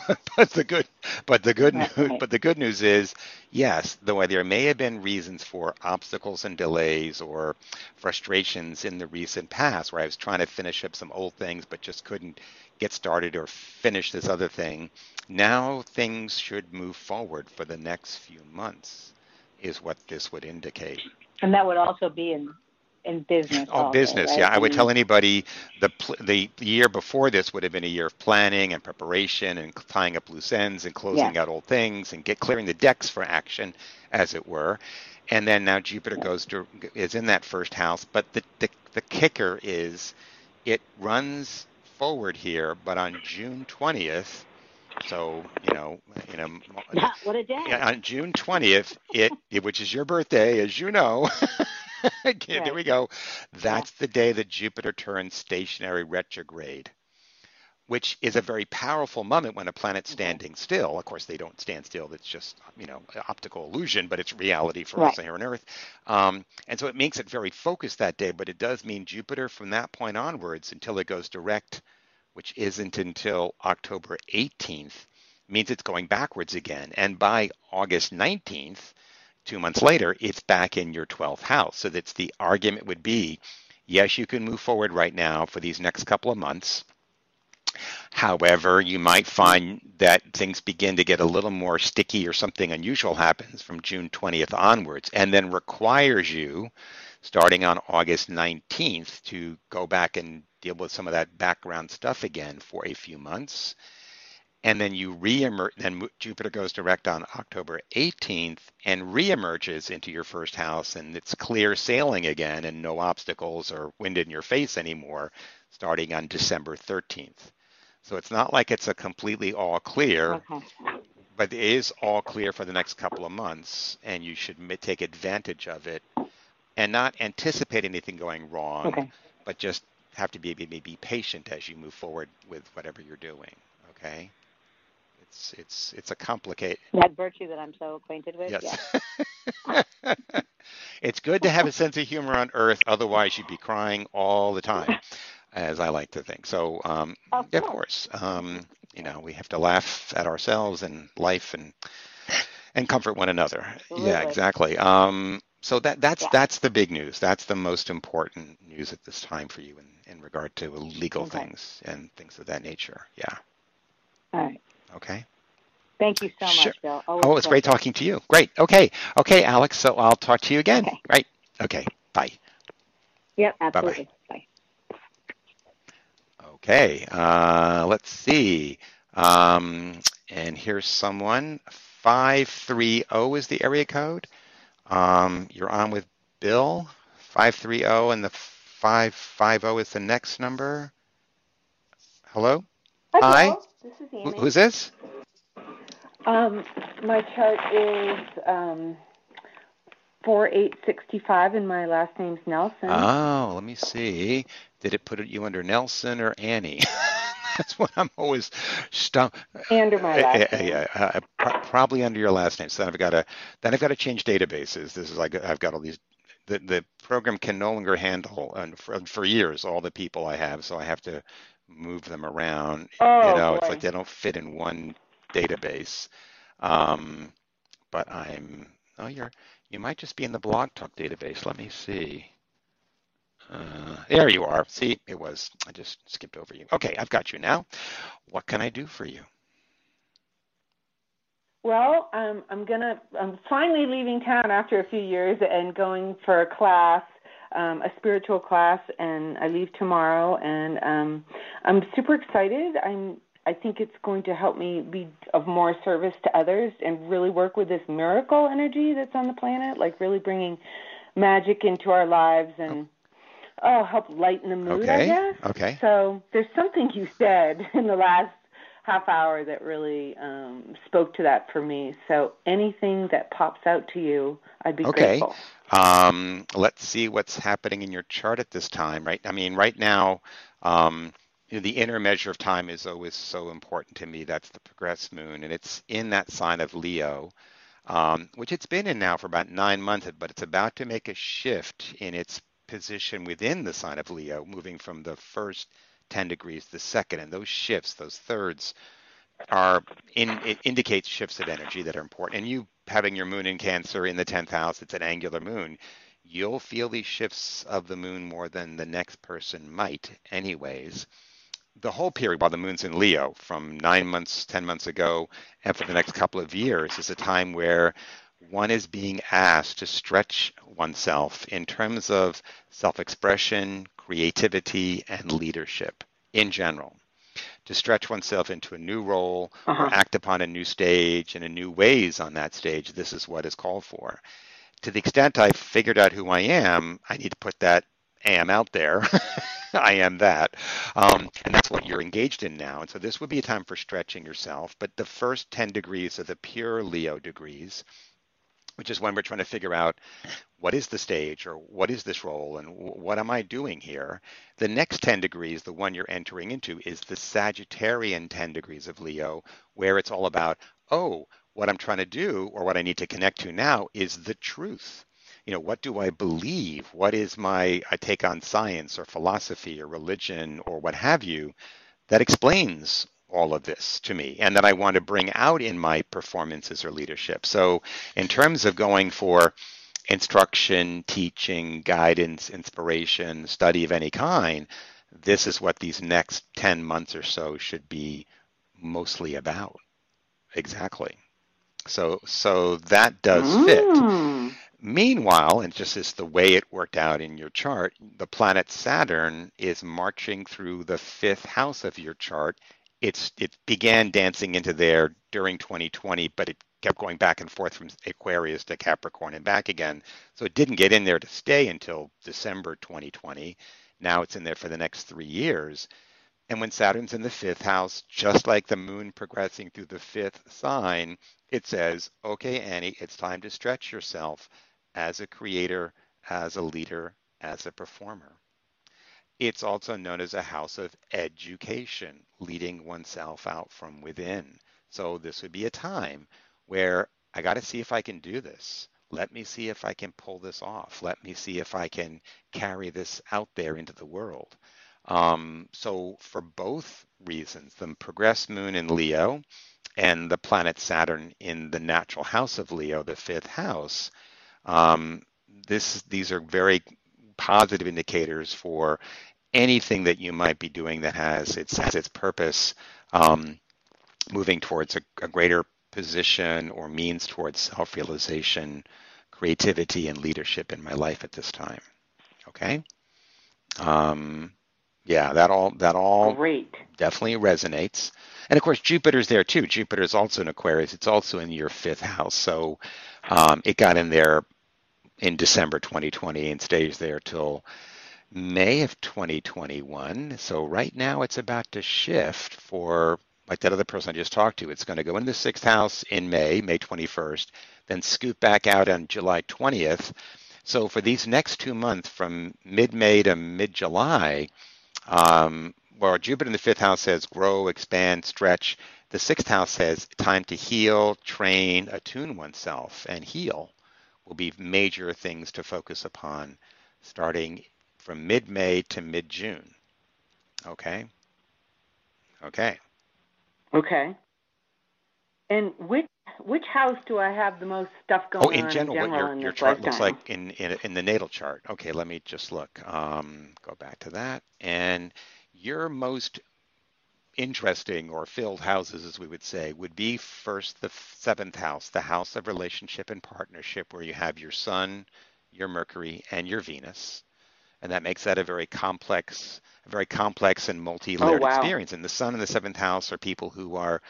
but, but the good, but the good, right, news, right. but the good news is, yes, though there may have been reasons for obstacles and delays or frustrations in the recent past, where I was trying to finish up some old things but just couldn't get started or finish this other thing. Now things should move forward for the next few months, is what this would indicate. And that would also be in. In business. Oh, also, business. Right? Yeah. I would tell anybody the the year before this would have been a year of planning and preparation and tying up loose ends and closing yeah. out old things and get clearing the decks for action, as it were. And then now Jupiter yeah. goes to is in that first house. But the, the, the kicker is it runs forward here. But on June twentieth, so, you know, you know, yeah, what a day. On June twentieth, it, it which is your birthday, as you know. Okay, right. There we go. That's yeah. the day that Jupiter turns stationary retrograde, which is a very powerful moment when a planet's standing okay. still. Of course, they don't stand still. That's just, you know, optical illusion, but it's reality for right. us here on Earth. Um, and so it makes it very focused that day, but it does mean Jupiter from that point onwards until it goes direct, which isn't until October eighteenth, means it's going backwards again. And by August nineteenth, two months later, it's back in your twelfth house. So that's the argument would be, yes, you can move forward right now for these next couple of months. However, you might find that things begin to get a little more sticky or something unusual happens from June twentieth onwards, and then requires you starting on August nineteenth to go back and deal with some of that background stuff again for a few months. And then you re-emerge, then Jupiter goes direct on October eighteenth and re-emerges into your first house, and it's clear sailing again and no obstacles or wind in your face anymore, starting on December thirteenth. So it's not like it's a completely all clear, okay, but it is all clear for the next couple of months, and you should take advantage of it and not anticipate anything going wrong, okay, but just have to be, be, be patient as you move forward with whatever you're doing, okay? It's it's it's a complicated... That virtue that I'm so acquainted with? Yes. Yeah. It's good to have a sense of humor on Earth. Otherwise, you'd be crying all the time, as I like to think. So, um, of yeah, course, of course um, you know, we have to laugh at ourselves and life and and comfort one another. Absolutely. Yeah, exactly. Um, so that that's yeah. that's the big news. That's the most important news at this time for you in, in regard to legal okay. things and things of that nature. Yeah. All right. Okay. Thank you so much, sure. Bill. Always oh, it's great you. talking to you. Great. Okay. Okay, Alex. So I'll talk to you again. Okay. Right. Okay. Bye. Yep. Absolutely. Bye-bye. Bye. Okay. Uh, let's see. Um, and here's someone. five three zero is the area code. Um, you're on with Bill. five three zero, and the five five zero is the next number. Hello? Hello. Hi. This is Annie. Who's this? Um, my chart is um, four eight six five, and my last name's Nelson. Oh, let me see. Did it put you under Nelson or Annie? That's what I'm always stumped. Under my last name. Yeah, uh, pro probably under your last name. So then I've got to then I've got to change databases. This is like I've got all these. The the program can no longer handle, and for, for years, all the people I have. So I have to move them around. Oh, you know, boy. It's like they don't fit in one database. Um, but I'm oh, you're you might just be in the Blog Talk database. Let me see. Uh, there you are. See, it was I just skipped over you. Okay, I've got you now. What can I do for you? Well, um, I'm gonna. I'm finally leaving town after a few years and going for a class. Um, a spiritual class, and I leave tomorrow, and um, I'm super excited. I'm, I think it's going to help me be of more service to others and really work with this miracle energy that's on the planet, like really bringing magic into our lives and oh, help lighten the mood, okay. I guess. Okay. So there's something you said in the last half hour that really um, spoke to that for me. So anything that pops out to you, I'd be okay. grateful. Um, let's see what's happening in your chart at this time, right? I mean, right now, um, you know, the inner measure of time is always so important to me. That's the progress moon, and it's in that sign of Leo, um, which it's been in now for about nine months, but it's about to make a shift in its position within the sign of Leo, moving from the first ten degrees to the second, and those shifts, those thirds, are in, it indicates shifts of energy that are important. And you having your moon in Cancer in the tenth house, it's an angular moon. You'll feel these shifts of the moon more than the next person might anyways. The whole period while the moon's in Leo from nine months, ten months ago, and for the next couple of years is a time where one is being asked to stretch oneself in terms of self-expression, creativity, and leadership in general. To stretch oneself into a new role, uh-huh. or act upon a new stage and in new ways on that stage, this is what is called for. To the extent I figured out who I am, I need to put that am out there. I am that. Um, and that's what you're engaged in now. And so this would be a time for stretching yourself. But the first ten degrees are the pure Leo degrees, which is when we're trying to figure out what is the stage or what is this role and what am I doing here? The next ten degrees, the one you're entering into, is the Sagittarian ten degrees of Leo, where it's all about, oh, what I'm trying to do or what I need to connect to now is the truth. You know, what do I believe? What is my I take on science or philosophy or religion or what have you that explains all of this to me and that I want to bring out in my performances or leadership. So in terms of going for instruction, teaching, guidance, inspiration, study of any kind, this is what these next ten months or so should be mostly about. Exactly. So so that does fit. Mm. Meanwhile, and just as the way it worked out in your chart, the planet Saturn is marching through the fifth house of your chart. It's, it began dancing into there during twenty twenty, but it kept going back and forth from Aquarius to Capricorn and back again. So it didn't get in there to stay until December twenty twenty. Now it's in there for the next three years. And when Saturn's in the fifth house, just like the moon progressing through the fifth sign, it says, okay, Annie, it's time to stretch yourself as a creator, as a leader, as a performer. It's also known as a house of education, leading oneself out from within. So this would be a time where I got to see if I can do this. Let me see if I can pull this off. Let me see if I can carry this out there into the world. Um, so for both reasons, the progressed moon in Leo and the planet Saturn in the natural house of Leo, the fifth house, um, this, these are very positive indicators for anything that you might be doing that has its, has its purpose, um, moving towards a, a greater position or means towards self-realization, creativity, and leadership in my life at this time. Okay. Um, yeah, that all, that all Great. Definitely resonates. And of course, Jupiter's there too. Jupiter is also in Aquarius. It's also in your fifth house. So um, it got in there in December twenty twenty and stays there till May of twenty twenty-one. So right now it's about to shift for, like that other person I just talked to, it's going to go in the sixth house in May, May twenty-first, then scoot back out on July twentieth. So for these next two months from mid-May to mid-July, um, well, Jupiter in the fifth house says grow, expand, stretch. The sixth house says time to heal, train, attune oneself, and heal will be major things to focus upon starting from mid-May to mid-June. Okay? Okay. Okay. And which which house do I have the most stuff going on? Oh, in on general, in general, what your, your chart looks like in, in in the natal chart. Okay, let me just look. Um, go back to that. And your most interesting or filled houses, as we would say, would be first the seventh house, the house of relationship and partnership, where you have your sun, your Mercury, and your Venus. And that makes that a very complex, a very complex and multi-layered oh, wow. experience. And the sun in the seventh house are people who are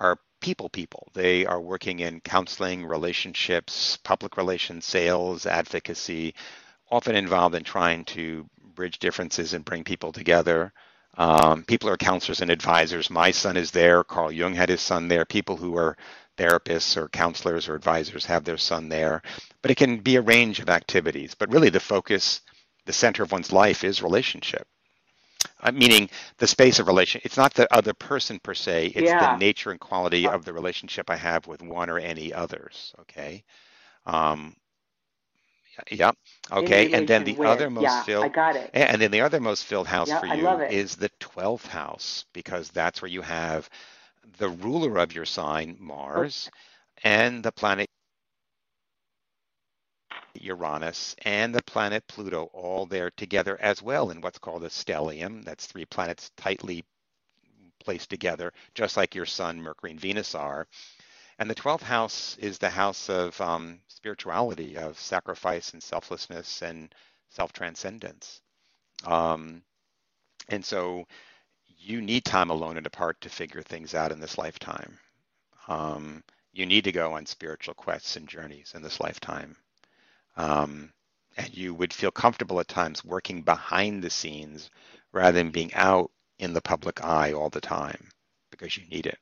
are people people. They are working in counseling, relationships, public relations, sales, advocacy, often involved in trying to bridge differences and bring people together. Um, people are counselors and advisors. My son is there. Carl Jung had his son there. People who are therapists or counselors or advisors have their son there. But it can be a range of activities. But really the focus, the center of one's life is relationship, uh, meaning the space of relation. It's not the other person per se. It's yeah. the nature and quality of the relationship I have with one or any others. Okay. Um, yeah. Okay. And then the with, other most yeah, filled. I got it. And then the other most filled house yeah, for you is the twelfth house, because that's where you have the ruler of your sign, Mars, okay. and the planet Uranus and the planet Pluto all there together as well in what's called a stellium. That's three planets tightly placed together, just like your sun, Mercury, and Venus are. And the twelfth house is the house of um, spirituality, of sacrifice and selflessness and self-transcendence. Um, and so you need time alone and apart to figure things out in this lifetime. Um, you need to go on spiritual quests and journeys in this lifetime. Um, and you would feel comfortable at times working behind the scenes rather than being out in the public eye all the time because you need it.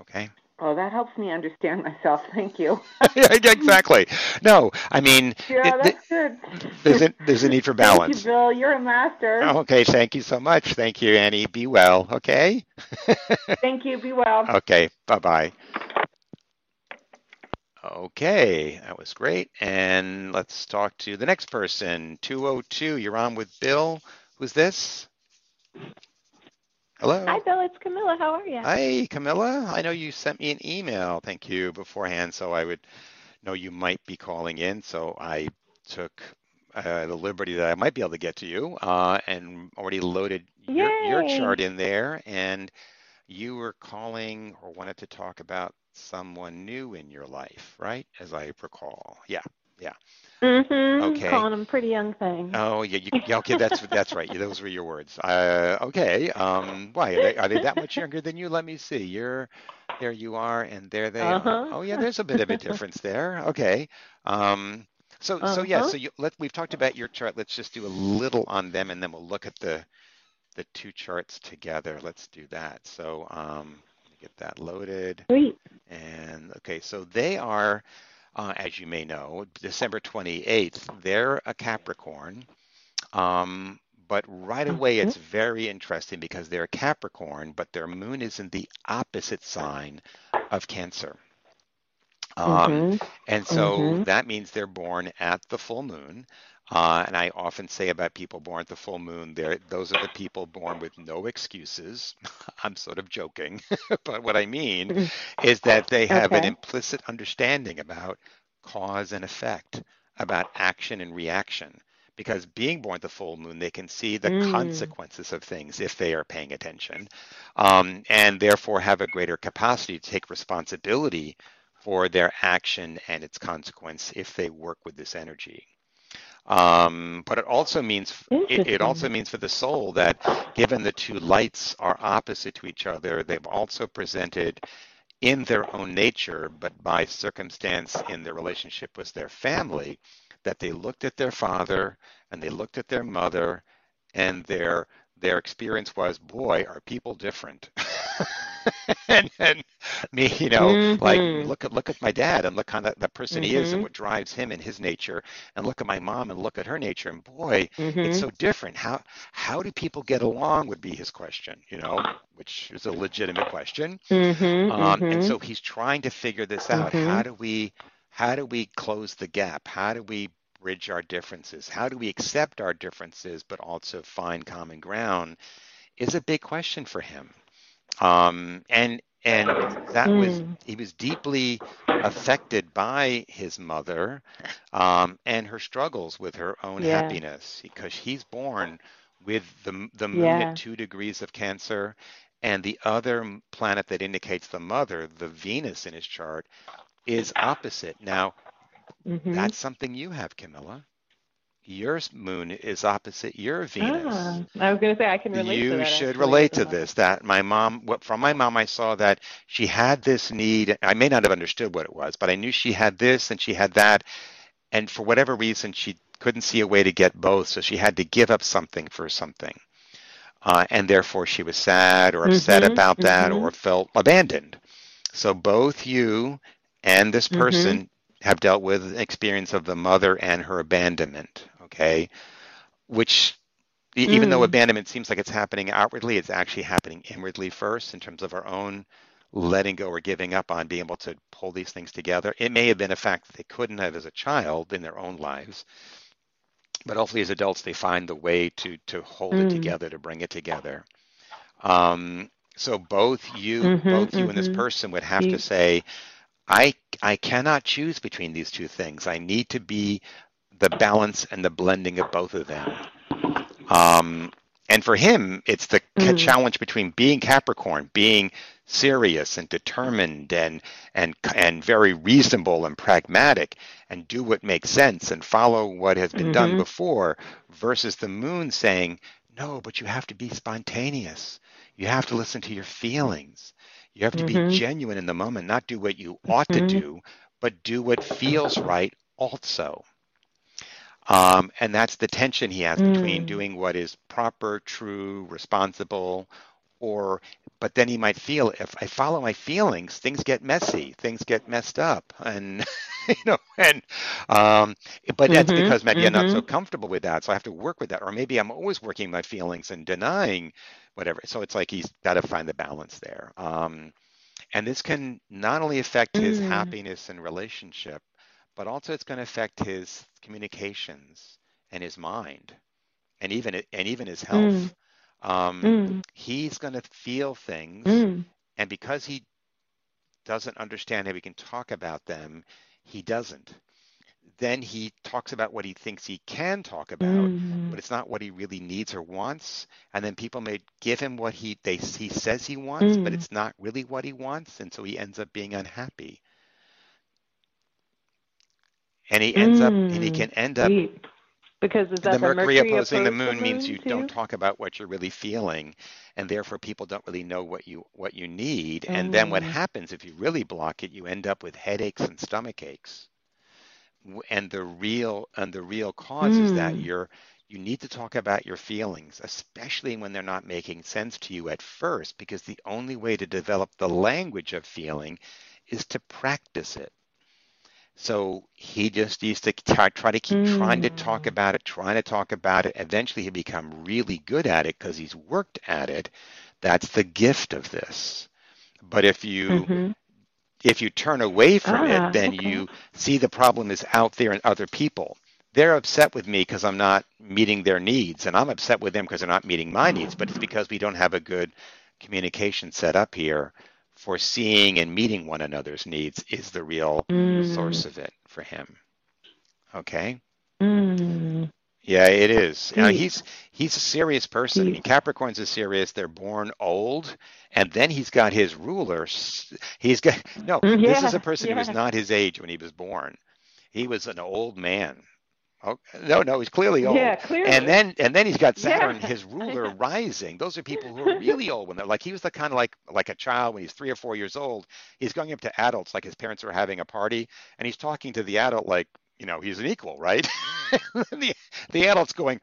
Okay. Well, that helps me understand myself. Thank you. Exactly. No, I mean, yeah, it, that's th- good. there's, a, there's a need for balance. Thank you, Bill. You're a master. Okay. Thank you so much. Thank you, Annie. Be well. Okay. Thank you. Be well. Okay. Bye-bye. Okay, that was great. And let's talk to the next person, two oh two. You're on with Bill. Who's this? Hello. Hi, Bill. It's Camilla. How are you? Hi, Camilla. I know you sent me an email. Thank you beforehand. So I would know you might be calling in. So I took uh, the liberty that I might be able to get to you uh, and already loaded your, your chart in there. And you were calling or wanted to talk about someone new in your life, right? As I recall. Yeah. Yeah. Mm-hmm. Okay. Calling them pretty young thing. Oh, yeah. You, yeah okay. That's that's right. Yeah, those were your words. Uh, okay. Um, why are they, are they that much younger than you? Let me see. You're there. You are, and there they uh-huh. are. Oh, yeah. There's a bit of a difference there. Okay. Um, so uh-huh. so yeah. So you, let we've talked about your chart. Let's just do a little on them, and then we'll look at the the two charts together. Let's do that. So um, let me get that loaded. Sweet. And okay. So they are. Uh, as you may know, December twenty-eighth, they're a Capricorn, um, but right away it's very interesting because they're a Capricorn, but their moon is in the opposite sign of Cancer. Um, mm-hmm. And so mm-hmm. that means they're born at the full moon. Uh, and I often say about people born at the full moon, those are the people born with no excuses. I'm sort of joking, but what I mean is that they have okay. an implicit understanding about cause and effect, about action and reaction. Because being born at the full moon, they can see the mm. consequences of things if they are paying attention, um, and therefore have a greater capacity to take responsibility for their action and its consequence if they work with this energy. Um, but it also means it, it also means for the soul that given the two lights are opposite to each other, they've also presented in their own nature, but by circumstance in their relationship with their family, that they looked at their father and they looked at their mother, and their their experience was, boy, are people different. and, and me, you know, mm-hmm. like look at look at my dad and look how that, that person mm-hmm. he is and what drives him and his nature, and look at my mom and look at her nature, and boy, mm-hmm. it's so different. How how do people get along would be his question, you know, which is a legitimate question. Mm-hmm. Um, mm-hmm. And so he's trying to figure this out. Mm-hmm. How do we how do we close the gap? How do we bridge our differences? How do we accept our differences but also find common ground? Is a big question for him. Um, and and that mm. was he was deeply affected by his mother um, and her struggles with her own yeah. happiness, because he's born with the the moon yeah. at two degrees of Cancer, and the other planet that indicates the mother, the Venus in his chart, is opposite. Now, mm-hmm. that's something you have, Camilla. Your moon is opposite your Venus. Ah, I was going to say I can relate you to that. You should relate to this. That my mom, what, from my mom, I saw that she had this need. I may not have understood what it was, but I knew she had this and she had that, and for whatever reason, she couldn't see a way to get both, so she had to give up something for something, uh, and therefore she was sad or upset mm-hmm, about that mm-hmm. or felt abandoned. So both you and this person mm-hmm. have dealt with the experience of the mother and her abandonment. Okay, which even mm. though abandonment seems like it's happening outwardly, it's actually happening inwardly first in terms of our own letting go or giving up on being able to pull these things together. It may have been a fact that they couldn't have as a child in their own lives, but hopefully as adults, they find the way to to hold mm. it together, to bring it together. Um, so both you, mm-hmm, both you mm-hmm. and this person would have to say, I I cannot choose between these two things. I need to be the balance and the blending of both of them. Um, and for him, it's the mm-hmm. challenge between being Capricorn, being serious and determined and, and, and very reasonable and pragmatic and do what makes sense and follow what has been mm-hmm. done before, versus the moon saying, no, but you have to be spontaneous. You have to listen to your feelings. You have to mm-hmm. be genuine in the moment, not do what you ought mm-hmm. to do, but do what feels right also. Um, and that's the tension he has between mm. doing what is proper, true, responsible, or, but then he might feel, if I follow my feelings, things get messy, things get messed up. And, you know, and, um, but mm-hmm, that's because maybe mm-hmm. I'm not so comfortable with that. So I have to work with that. Or maybe I'm always working my feelings and denying whatever. So it's like he's got to find the balance there. Um, and this can not only affect mm. his happiness and relationship, but also it's going to affect his communications and his mind, and even and even his health. Mm. Um, mm. He's going to feel things, mm. and because he doesn't understand how we can talk about them, he doesn't. then he talks about what he thinks he can talk about, mm-hmm. but it's not what he really needs or wants. And then people may give him what he they he says he wants, mm-hmm. but it's not really what he wants. And so he ends up being unhappy. And he ends mm. up, and he can end up, Deep. because is that the Mercury, Mercury opposing the moon means you too? don't talk about what you're really feeling, and therefore people don't really know what you what you need. Mm. And then what happens if you really block it? You end up with headaches and stomach aches. And the real and the real cause mm. is that you're you need to talk about your feelings, especially when they're not making sense to you at first, because the only way to develop the language of feeling is to practice it. So he just used to try, try to keep mm. trying to talk about it, trying to talk about it. Eventually he'll become really good at it because he's worked at it. That's the gift of this. But if you mm-hmm. if you turn away from ah, it, then okay. you see the problem is out there in other people. They're upset with me because I'm not meeting their needs, and I'm upset with them because they're not meeting my needs. But it's because we don't have a good communication set up here. For seeing and meeting one another's needs is the real mm. source of it for him. Okay. Mm. Yeah, it is. You know, he's he's a serious person. I mean, Capricorns are serious. They're born old, and then he's got his ruler. He's got no. Yeah, this is a person yeah. who was not his age when he was born. He was an old man. Oh, no, no, he's clearly old. Yeah, clearly. And then and then he's got Saturn, yeah. his ruler, rising. Those are people who are really old when they're like, he was the kind of like like a child when he's three or four years old. He's going up to adults like his parents are having a party, and he's talking to the adult like, you know, he's an equal, right? And the the adult's going,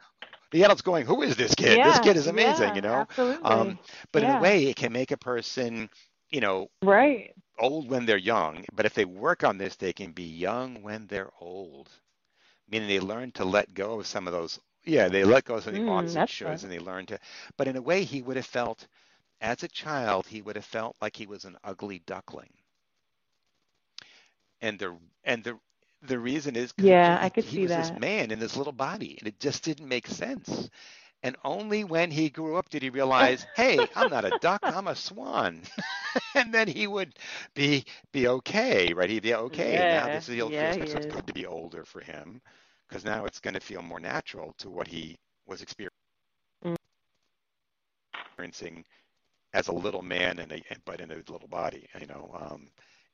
the adult's going, who is this kid? Yeah, this kid is amazing, yeah, you know? Absolutely. Um, but yeah. in a way, it can make a person, you know, right. old when they're young. But if they work on this, they can be young when they're old. Meaning they learn to let go of some of those, yeah, they let go of some of the odds and shoulds, and they learn to, but in a way he would have felt, as a child, he would have felt like he was an ugly duckling. And the, and the, the reason is, yeah, he, I could he see was that. This man in this little body, and it just didn't make sense. And only when he grew up did he realize, hey, I'm not a duck, I'm a swan. And then he would be be okay, right? He'd be okay. Yeah, now this is, yeah, feel, so it's good to be older for him, because now it's going to feel more natural to what he was experiencing mm. as a little man, and but in a little body. You know, um,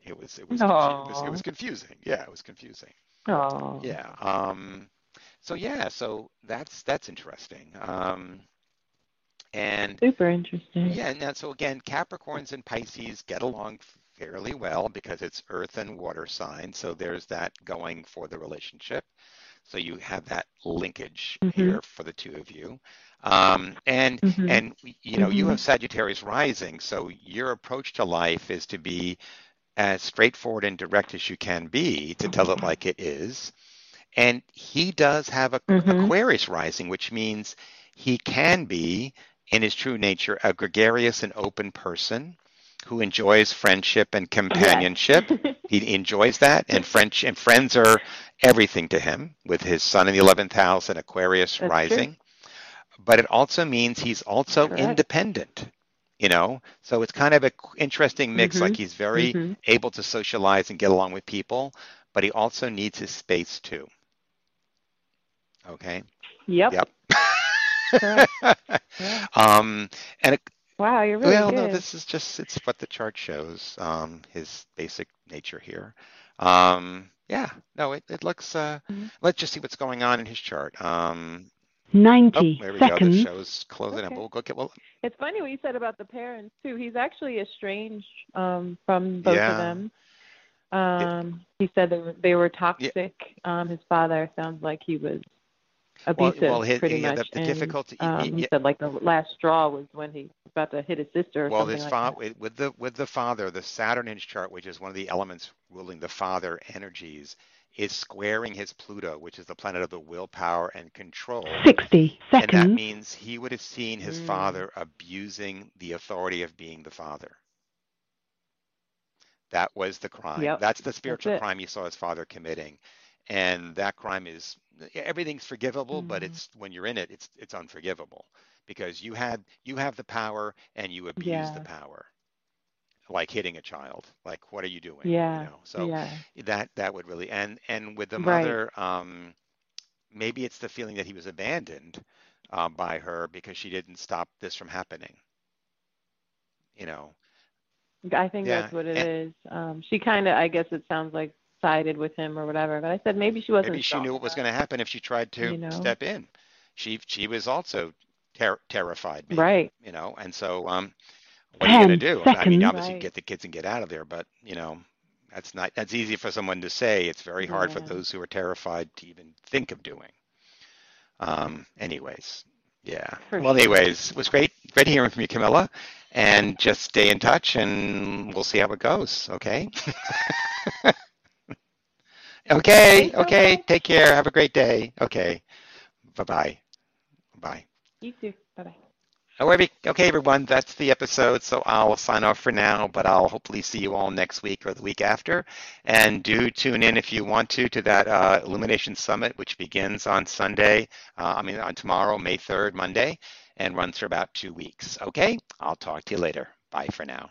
it was it was, it was it was confusing. Yeah, it was confusing. Oh. Yeah. Um, So yeah, so that's that's interesting, um, and super interesting. Yeah, and so again, Capricorns and Pisces get along fairly well because it's Earth and water signs. So there's that going for the relationship. So you have that linkage mm-hmm. here for the two of you, um, and mm-hmm. and you know mm-hmm. you have Sagittarius rising, so your approach to life is to be as straightforward and direct as you can be, to tell it like it is. And he does have a mm-hmm. Aquarius rising, which means he can be, in his true nature, a gregarious and open person who enjoys friendship and companionship. Yeah. He enjoys that, and French and friends are everything to him, with his sun in the eleventh house and Aquarius That's rising. True. But it also means he's also Correct. independent. You know, so it's kind of an interesting mix. Mm-hmm. Like he's very mm-hmm. able to socialize and get along with people, but he also needs his space too. Okay. Yep. Yep. Correct. Yeah. Um, and it, wow, you're really well. Good. No, this is just—it's what the chart shows. Um, his basic nature here. Um, yeah. No, it, it looks. Uh, mm-hmm. Let's just see what's going on in his chart. Um, Ninety oh, there we seconds. Go. The show's closing okay. up. We'll go get. Well, it's funny what you said about the parents too. He's actually estranged um, from both yeah. of them. Um, yeah. He said they were, they were toxic. Yeah. Um, his father sounds like he was. Abusive, well, well, his, pretty yeah, much. The, the and, difficulty, um, he, he said, like the last straw was when he was about to hit his sister. Or well, this like fa- with the with the father, the Saturn in his chart, which is one of the elements ruling the father energies, is squaring his Pluto, which is the planet of the willpower and control. Sixty seconds. And that means he would have seen his mm. father abusing the authority of being the father. That was the crime. Yep. That's the spiritual That's crime you saw his father committing. And that crime is, everything's forgivable, mm-hmm. but it's when you're in it, it's it's unforgivable, because you had you have the power and you abuse yeah. the power. like hitting a child, like, what are you doing? Yeah. You know? So yeah. that, that would really, and, and with the mother, right. um, maybe it's the feeling that he was abandoned uh, by her because she didn't stop this from happening. You know, I think yeah. that's what it and, is. Um, she kind of, I guess it sounds like, sided with him or whatever. But I said, maybe she wasn't. Maybe she knew what was going to happen if she tried to you know? step in. She, she was also ter terrified. Maybe, right. You know, and so, um, what are you going to do? Seconds, I mean, obviously right. get the kids and get out of there, but you know, that's not, that's easy for someone to say. It's very hard yeah. for those who are terrified to even think of doing. Um, anyways. Yeah. Perfect. Well, anyways, it was great. Great hearing from you, Camilla. And just stay in touch and we'll see how it goes. Okay. Okay. Okay. Take care. Have a great day. Okay. Bye-bye. Bye. You too. Bye-bye. Okay, everyone. That's the episode. So I'll sign off for now, but I'll hopefully see you all next week or the week after. And do tune in if you want to to that uh, Illumination Summit, which begins on Sunday. Uh, I mean, on tomorrow, May third, Monday, and runs for about two weeks. Okay. I'll talk to you later. Bye for now.